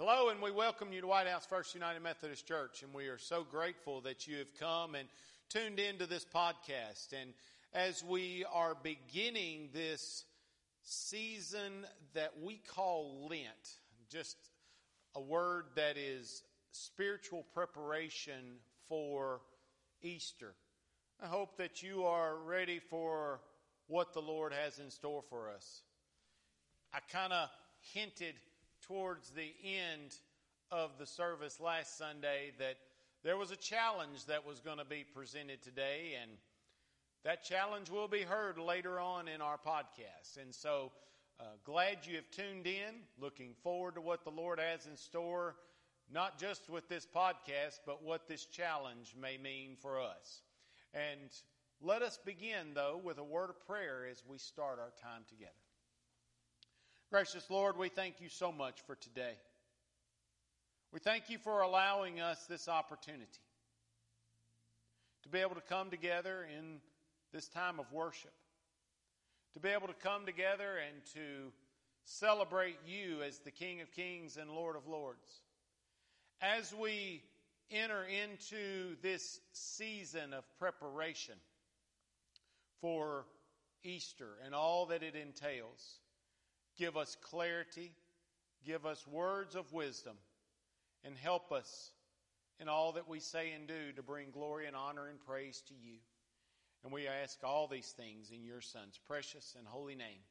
Hello, and we welcome you to White House First United Methodist Church, and we are so grateful that you have come and tuned into this podcast. And as we are beginning this season that we call Lent, just a word that is spiritual preparation for Easter, I hope that you are ready for what the Lord has in store for us. I kind of hinted towards the end of the service last Sunday that there was a challenge that was going to be presented today, and that challenge will be heard later on in our podcast. And so glad you have tuned in, looking forward to what the Lord has in store, not just with this podcast, but what this challenge may mean for us. And let us begin, though, with a word of prayer as we start our time together. Gracious Lord, we thank you so much for today. We thank you for allowing us this opportunity to be able to come together in this time of worship, to be able to come together and to celebrate you as the King of Kings and Lord of Lords. As we enter into this season of preparation for Easter and all that it entails, give us clarity, give us words of wisdom, and help us in all that we say and do to bring glory and honor and praise to you. And we ask all these things in your Son's precious and holy name.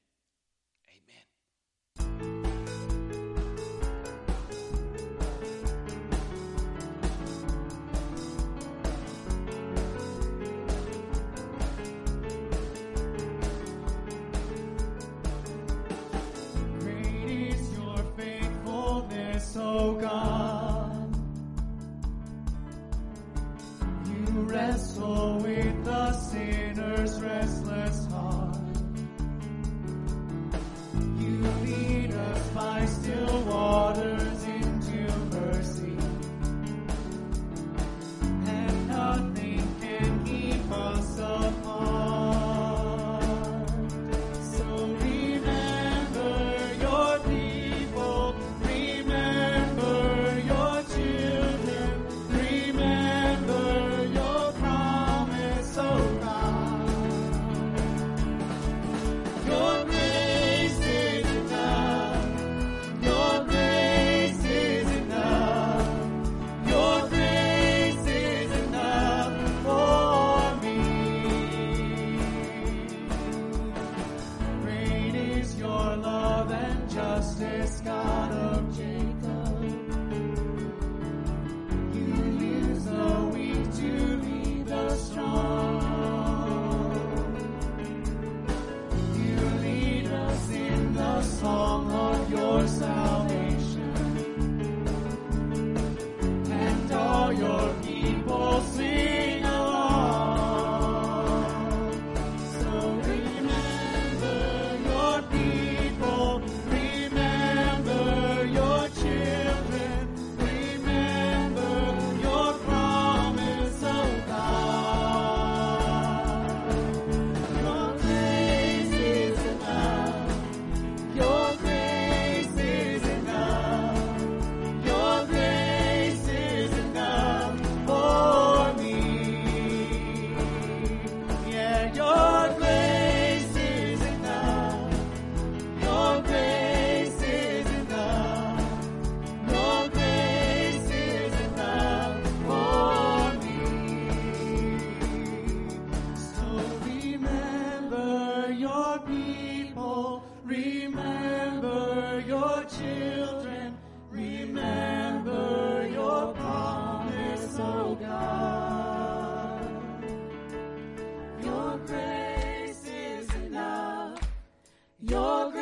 Amen. Oh God, you wrestle with the sinner's restless heart. You lead us by still waters into mercy, and nothing can keep us apart.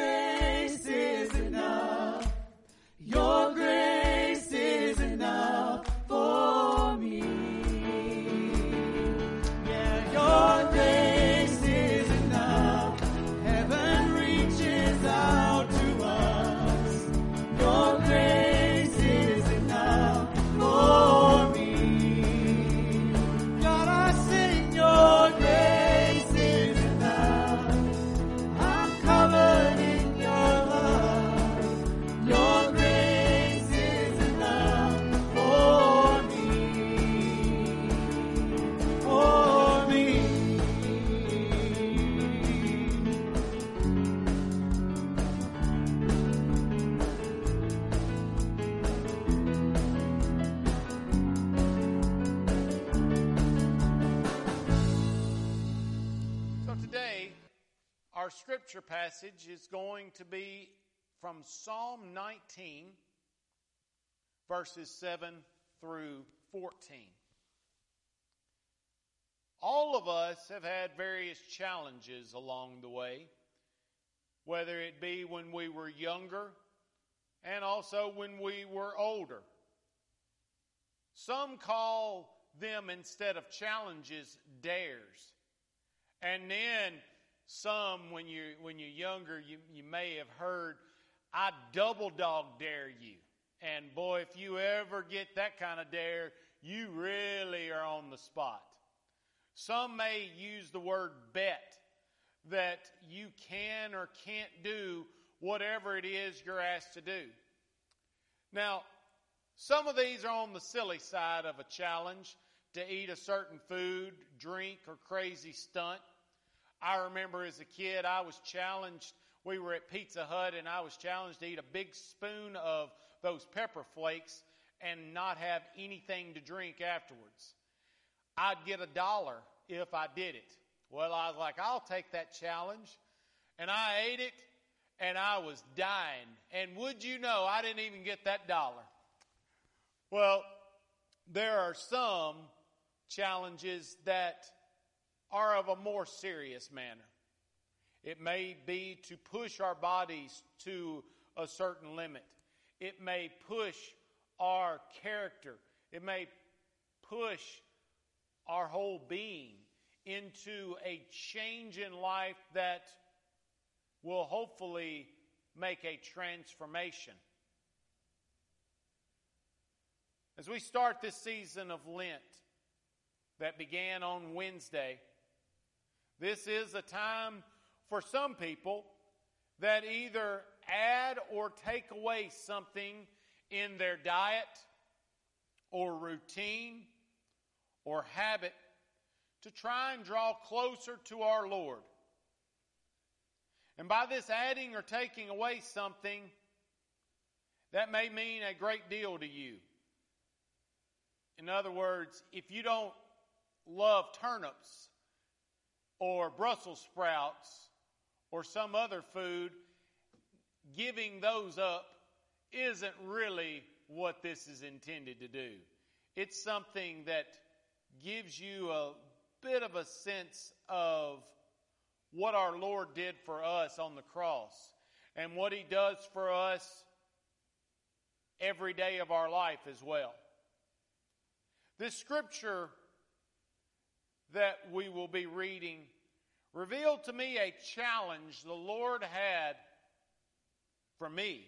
Grace scripture passage is going to be from Psalm 19, verses 7 through 14. All of us have had various challenges along the way, whether it be when we were younger and also when we were older. Some call them, instead of challenges, dares. And then some, when you're younger, you may have heard, I double dog dare you. And boy, if you ever get that kind of dare, you really are on the spot. Some may use the word bet, that you can or can't do whatever it is you're asked to do. Now, some of these are on the silly side of a challenge, to eat a certain food, drink, or crazy stunt. I remember as a kid, I was challenged. We were at Pizza Hut, and I was challenged to eat a big spoon of those pepper flakes and not have anything to drink afterwards. I'd get $1 if I did it. Well, I was like, I'll take that challenge. And I ate it, and I was dying. And would you know, I didn't even get that $1. Well, there are some challenges that are of a more serious manner. It may be to push our bodies to a certain limit. It may push our character. It may push our whole being into a change in life that will hopefully make a transformation. As we start this season of Lent that began on Wednesday, this is a time for some people that either add or take away something in their diet or routine or habit to try and draw closer to our Lord. And by this adding or taking away something, that may mean a great deal to you. In other words, if you don't love turnips or Brussels sprouts or some other food, giving those up isn't really what this is intended to do. It's something that gives you a bit of a sense of what our Lord did for us on the cross and what He does for us every day of our life as well. This scripture that we will be reading revealed to me a challenge the Lord had for me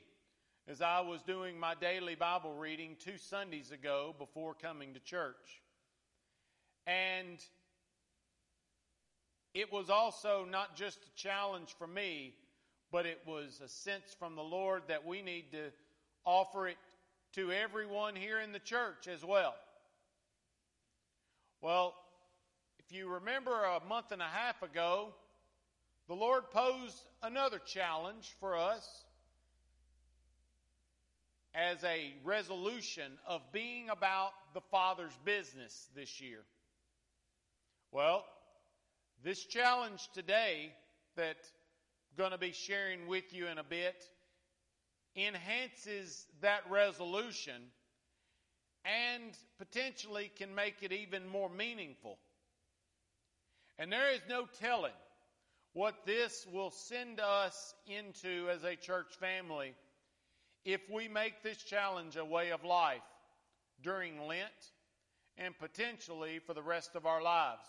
as I was doing my daily Bible reading 2 Sundays ago before coming to church. And it was also not just a challenge for me, but it was a sense from the Lord that we need to offer it to everyone here in the church as well. Well, if you remember a month and a half ago, the Lord posed another challenge for us as a resolution of being about the Father's business this year. Well, this challenge today that I'm going to be sharing with you in a bit enhances that resolution and potentially can make it even more meaningful. And there is no telling what this will send us into as a church family if we make this challenge a way of life during Lent and potentially for the rest of our lives.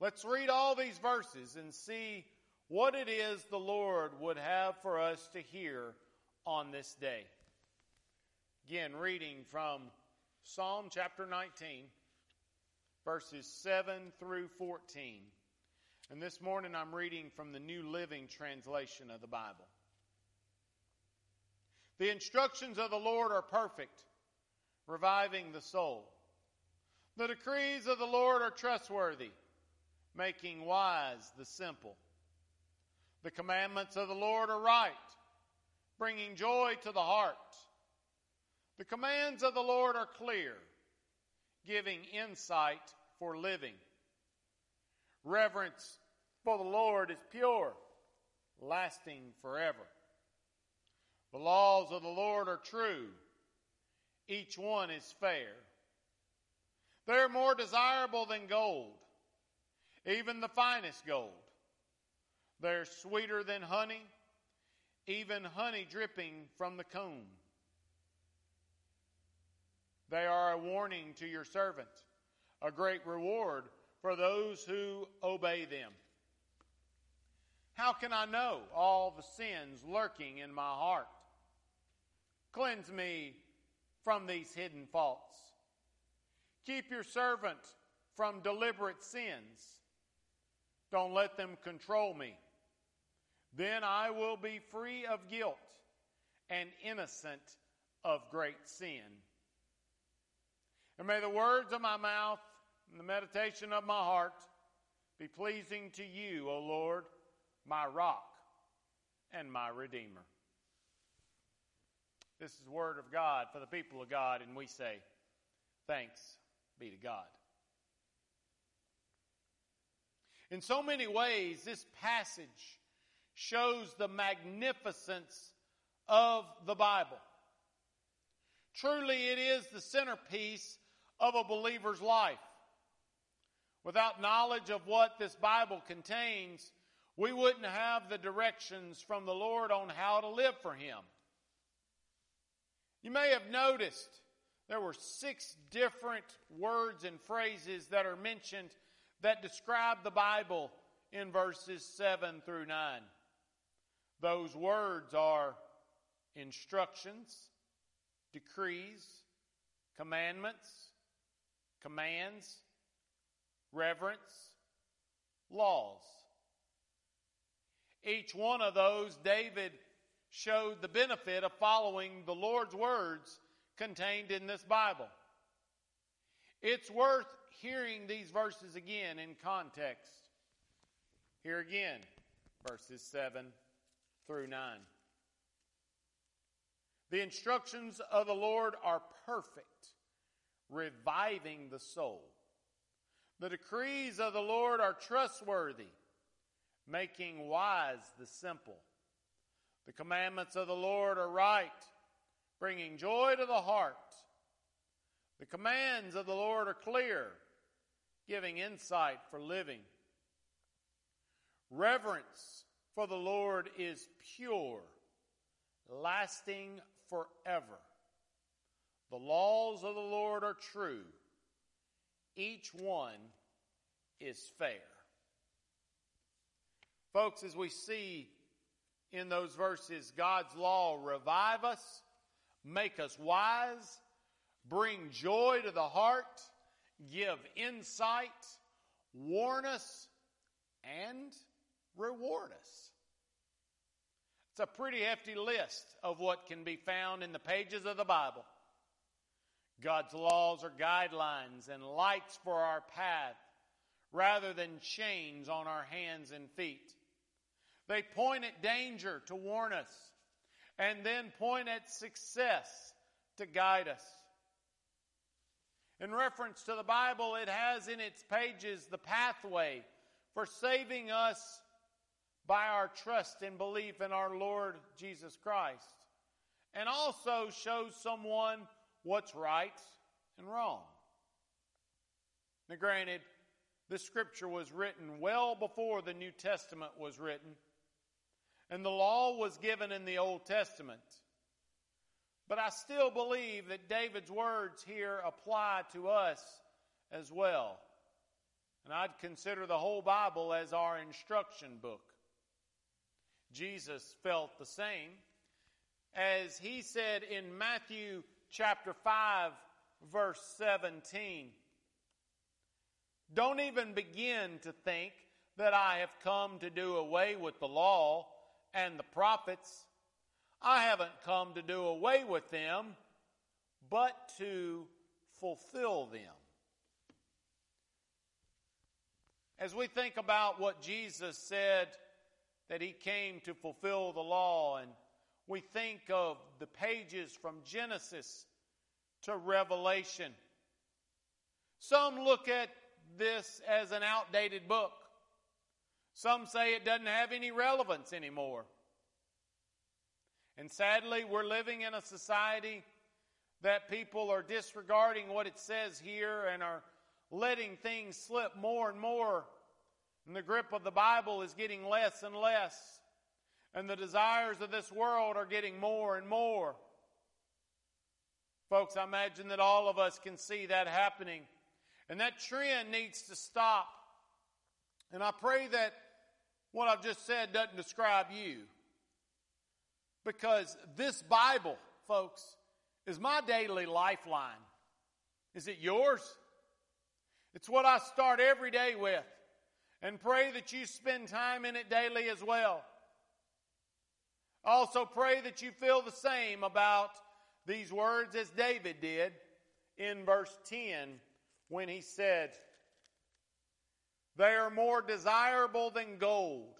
Let's read all these verses and see what it is the Lord would have for us to hear on this day. Again, reading from Psalm chapter 19, verses 7 through 14. And this morning I'm reading from the New Living Translation of the Bible. The instructions of the Lord are perfect, reviving the soul. The decrees of the Lord are trustworthy, making wise the simple. The commandments of the Lord are right, bringing joy to the heart. The commands of the Lord are clear, giving insight for living. Reverence For the Lord is pure, lasting forever. The laws of the Lord are true. Each one is fair. They are more desirable than gold, even the finest gold. They are sweeter than honey, even honey dripping from the comb. They are a warning to your servant, a great reward for those who obey them. How can I know all the sins lurking in my heart? Cleanse me from these hidden faults. Keep your servant from deliberate sins. Don't let them control me. Then I will be free of guilt and innocent of great sin. And may the words of my mouth and the meditation of my heart be pleasing to you, O Lord, my rock and my redeemer. This is the word of God for the people of God, and we say, thanks be to God. In so many ways, this passage shows the magnificence of the Bible. Truly, it is the centerpiece of a believer's life. Without knowledge of what this Bible contains, we wouldn't have the directions from the Lord on how to live for Him. You may have noticed there were 6 different words and phrases that are mentioned that describe the Bible in verses 7 through 9. Those words are instructions, decrees, commandments, commands, reverence, laws. Each one of those, David showed the benefit of following the Lord's words contained in this Bible. It's worth hearing these verses again in context. Here again, verses 7 through 9. The instructions of the Lord are perfect, reviving the soul. The decrees of the Lord are trustworthy, making wise the simple. The commandments of the Lord are right, bringing joy to the heart. The commands of the Lord are clear, giving insight for living. Reverence for the Lord is pure, lasting forever. The laws of the Lord are true. Each one is fair. Folks, as we see in those verses, God's law revive us, make us wise, bring joy to the heart, give insight, warn us, and reward us. It's a pretty hefty list of what can be found in the pages of the Bible. God's laws are guidelines and lights for our path rather than chains on our hands and feet. They point at danger to warn us, and then point at success to guide us. In reference to the Bible, it has in its pages the pathway for saving us by our trust and belief in our Lord Jesus Christ, and also shows someone what's right and wrong. Now, granted, this scripture was written well before the New Testament was written, and the law was given in the Old Testament. But I still believe that David's words here apply to us as well. And I'd consider the whole Bible as our instruction book. Jesus felt the same, as he said in Matthew chapter 5, verse 17, "Don't even begin to think that I have come to do away with the law and the prophets. I haven't come to do away with them, but to fulfill them." As we think about what Jesus said, that he came to fulfill the law, and we think of the pages from Genesis to Revelation, some look at this as an outdated book. Some say it doesn't have any relevance anymore. And sadly, we're living in a society that people are disregarding what it says here and are letting things slip more and more. And the grip of the Bible is getting less and less. And the desires of this world are getting more and more. Folks, I imagine that all of us can see that happening. And that trend needs to stop. And I pray that what I've just said doesn't describe you. Because this Bible, folks, is my daily lifeline. Is it yours? It's what I start every day with. And pray that you spend time in it daily as well. I also pray that you feel the same about these words as David did in verse 10 when he said, "They are more desirable than gold,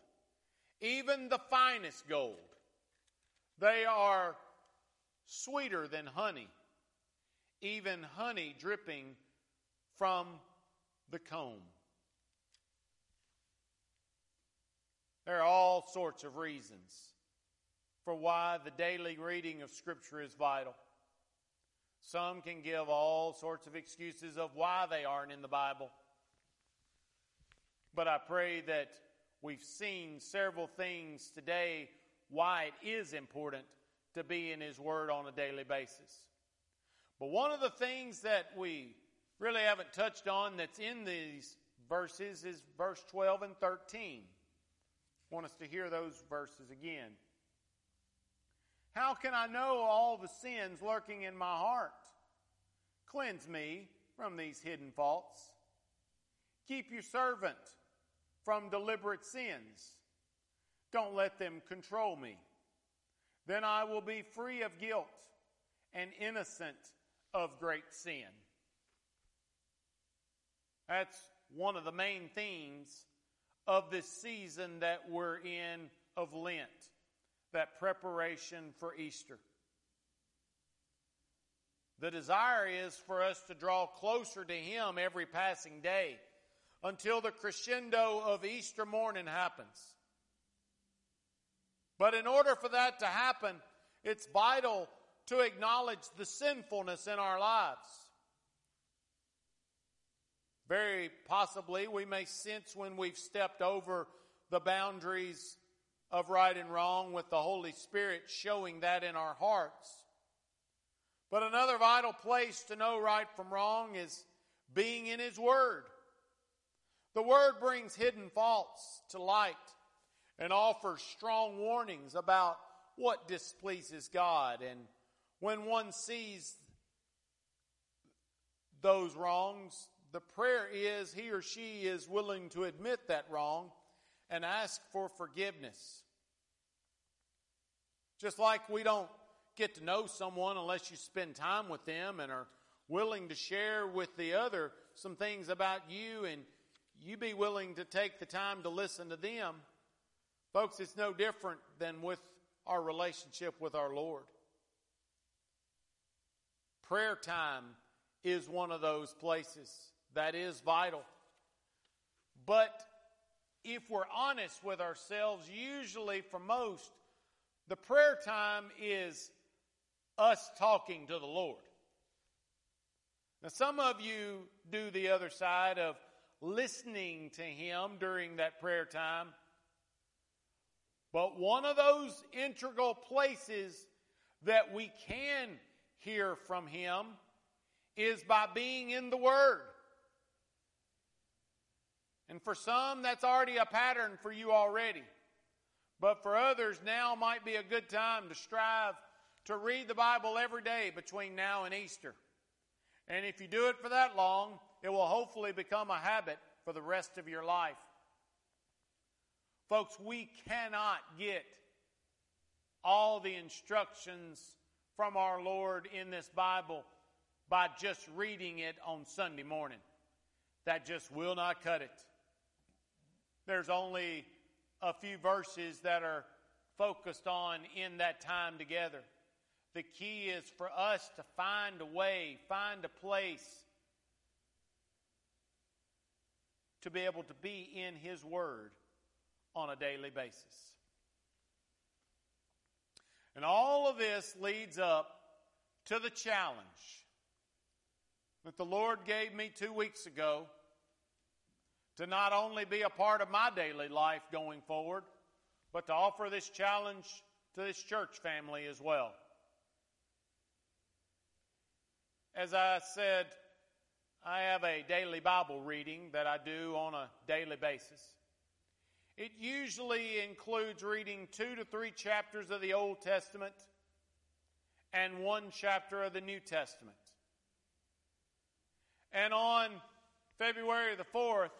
even the finest gold. They are sweeter than honey, even honey dripping from the comb." There are all sorts of reasons for why the daily reading of Scripture is vital. Some can give all sorts of excuses of why they aren't in the Bible. But I pray that we've seen several things today why it is important to be in His Word on a daily basis. But one of the things that we really haven't touched on that's in these verses is verse 12 and 13. I want us to hear those verses again. "How can I know all the sins lurking in my heart? Cleanse me from these hidden faults. Keep your servant from deliberate sins. Don't let them control me. Then I will be free of guilt and innocent of great sin." That's one of the main themes of this season that we're in of Lent, that preparation for Easter. The desire is for us to draw closer to Him every passing day until the crescendo of Easter morning happens. But in order for that to happen, it's vital to acknowledge the sinfulness in our lives. Very possibly, we may sense when we've stepped over the boundaries of right and wrong, with the Holy Spirit showing that in our hearts. But another vital place to know right from wrong is being in His Word. The Word brings hidden faults to light and offers strong warnings about what displeases God. And when one sees those wrongs, the prayer is he or she is willing to admit that wrong and ask for forgiveness. Just like we don't get to know someone unless you spend time with them and are willing to share with the other some things about you, and you be willing to take the time to listen to them. Folks, it's no different than with our relationship with our Lord. Prayer time is one of those places that is vital. But if we're honest with ourselves, usually for most, the prayer time is us talking to the Lord. Now, some of you do the other side of listening to Him during that prayer time. But one of those integral places that we can hear from Him is by being in the Word. And for some, that's already a pattern for you already. But for others, now might be a good time to strive to read the Bible every day between now and Easter. And if you do it for that long, it will hopefully become a habit for the rest of your life. Folks, we cannot get all the instructions from our Lord in this Bible by just reading it on Sunday morning. That just will not cut it. There's only a few verses that are focused on in that time together. The key is for us to find a way, find a place to be able to be in His Word on a daily basis. And all of this leads up to the challenge that the Lord gave me 2 weeks ago to not only be a part of my daily life going forward, but to offer this challenge to this church family as well. As I said, I have a daily Bible reading that I do on a daily basis. It usually includes reading 2 to 3 chapters of the Old Testament and 1 chapter of the New Testament. And on February the 4th,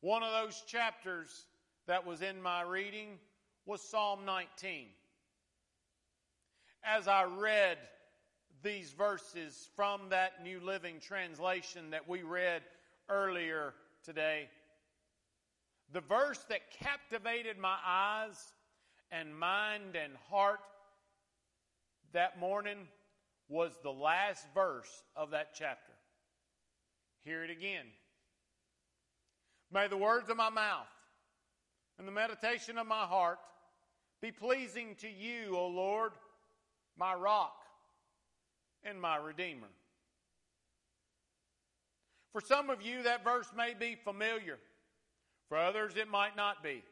one of those chapters that was in my reading was Psalm 19. As I read these verses from that New Living Translation that we read earlier today, the verse that captivated my eyes and mind and heart that morning was the last verse of that chapter. Hear it again. May the words of my mouth and the meditation of my heart be pleasing to you, O Lord, my rock and my redeemer. For some of you, that verse may be familiar. For others, it might not be.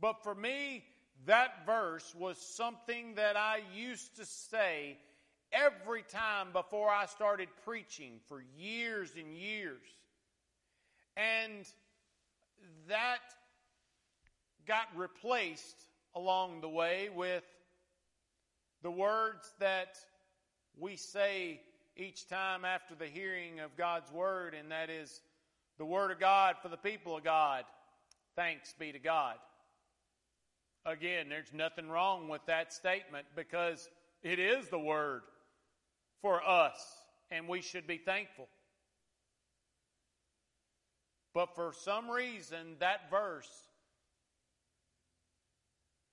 But for me, that verse was something that I used to say every time before I started preaching for years and years. And that got replaced along the way with the words that we say each time after the hearing of God's Word, and that is the Word of God for the people of God. Thanks be to God. Again, there's nothing wrong with that statement because it is the Word for us, and we should be thankful. But for some reason, that verse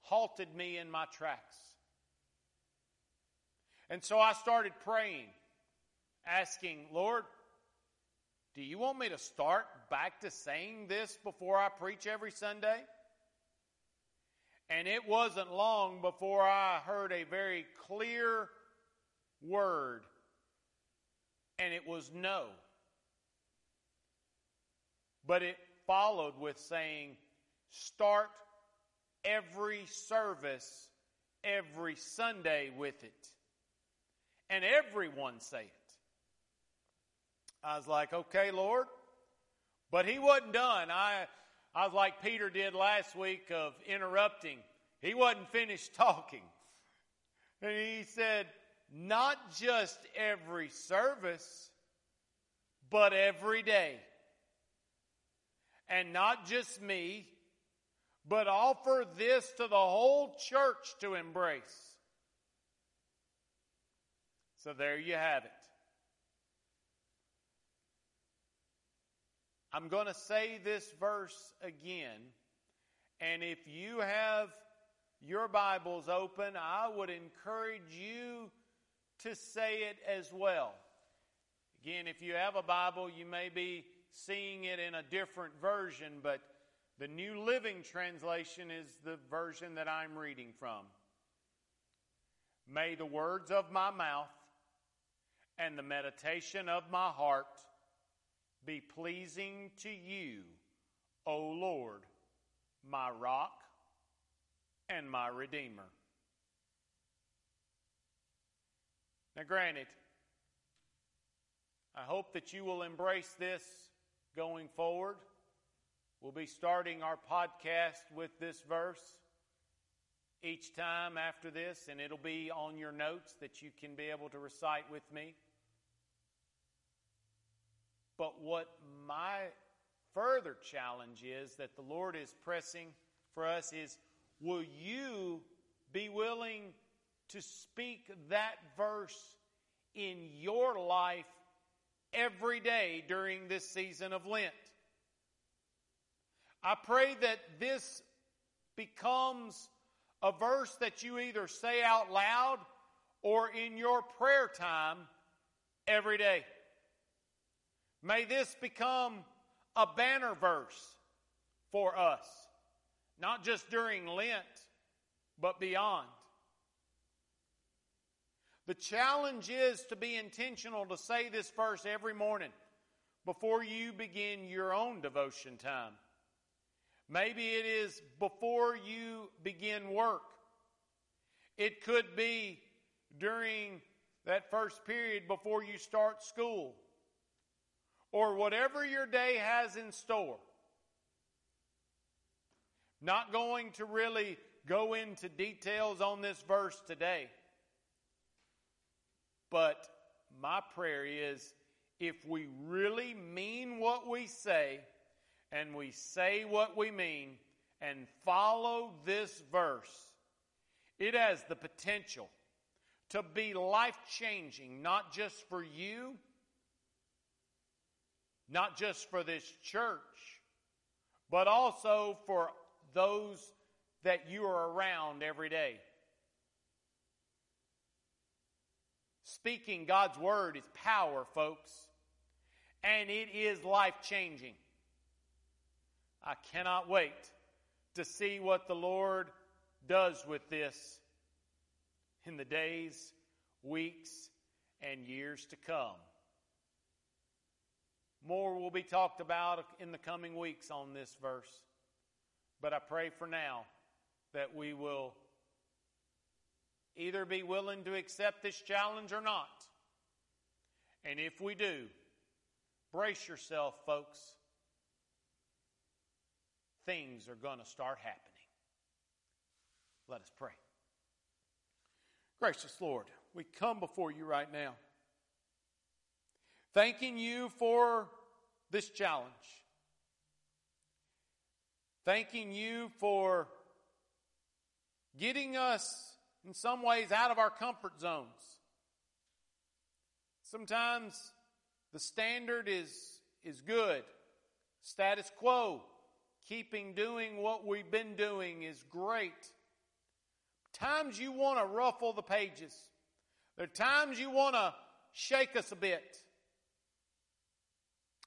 halted me in my tracks. And so I started praying, asking, Lord, do you want me to start back to saying this before I preach every Sunday? And it wasn't long before I heard a very clear word, and it was no. But it followed with saying, start every service every Sunday with it. And everyone say it. I was like, okay, Lord. But he wasn't done. I was like Peter did last week of interrupting. He wasn't finished talking. And he said, not just every service, but every day. And not just me, but offer this to the whole church to embrace. So there you have it. I'm going to say this verse again, and if you have your Bibles open, I would encourage you to say it as well. Again, if you have a Bible, you may be seeing it in a different version, but the New Living Translation is the version that I'm reading from. May the words of my mouth and the meditation of my heart be pleasing to you, O Lord, my rock and my redeemer. Now granted, I hope that you will embrace this going forward. We'll be starting our podcast with this verse each time after this, and it'll be on your notes that you can be able to recite with me. But what my further challenge is that the Lord is pressing for us is, will you be willing to speak that verse in your life every day during this season of Lent? I pray that this becomes a verse that you either say out loud or in your prayer time every day. May this become a banner verse for us. Not just during Lent, but beyond. The challenge is to be intentional to say this verse every morning before you begin your own devotion time. Maybe it is before you begin work. It could be during that first period before you start school. Or whatever your day has in store. Not going to really go into details on this verse today. But my prayer is, if we really mean what we say, and we say what we mean, and follow this verse, it has the potential to be life-changing, not just for you, not just for this church, but also for those that you are around every day. Speaking God's Word is power, folks, and it is life-changing. I cannot wait to see what the Lord does with this in the days, weeks, and years to come. More will be talked about in the coming weeks on this verse. But I pray for now that we will either be willing to accept this challenge or not. And if we do, brace yourself, folks. Things are going to start happening. Let us pray. Gracious Lord, we come before you right now, thanking you for this challenge. Thanking you for getting us, in some ways, out of our comfort zones. Sometimes the standard is good. Status quo, keeping doing what we've been doing is great. Times you want to ruffle the pages. There are times you want to shake us a bit.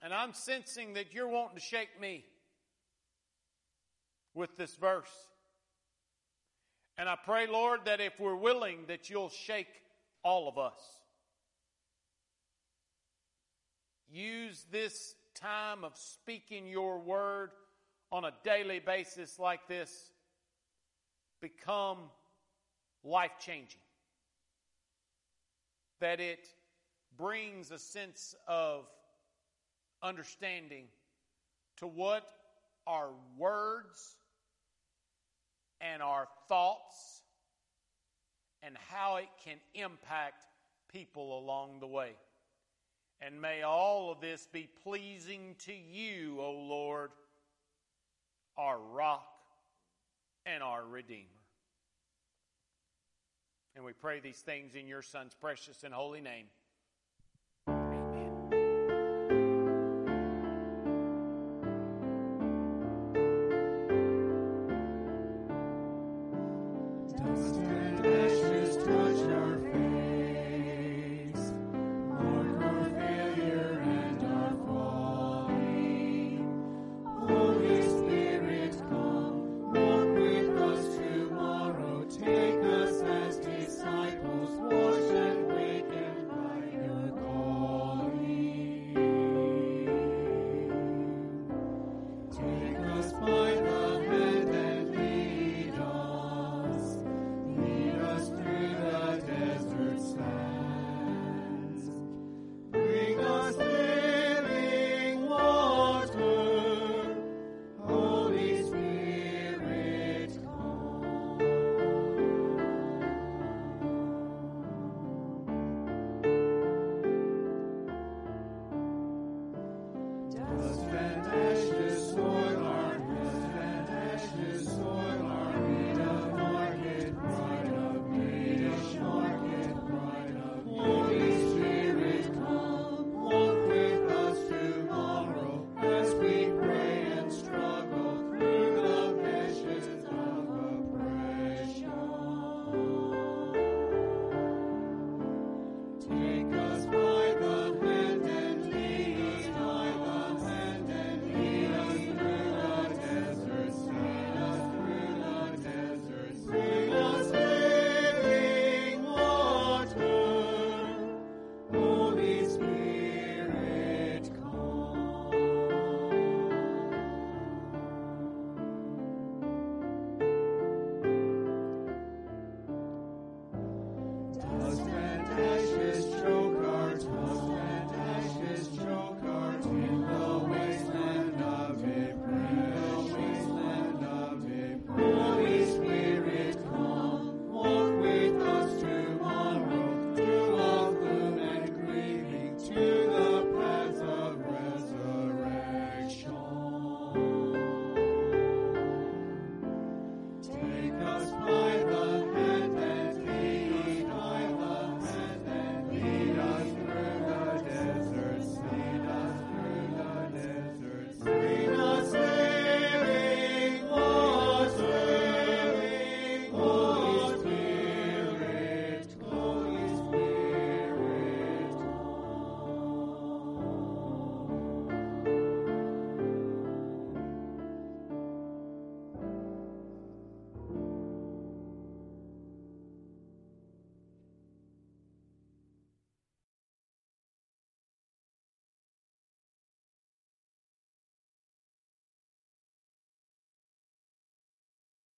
And I'm sensing that you're wanting to shake me with this verse. And I pray, Lord, that if we're willing, that you'll shake all of us. Use this time of speaking your word on a daily basis like this. Become life-changing. That it brings a sense of understanding to what our words and our thoughts and how it can impact people along the way. And may all of this be pleasing to you, O Lord, our rock and our Redeemer. And we pray these things in your Son's precious and holy name.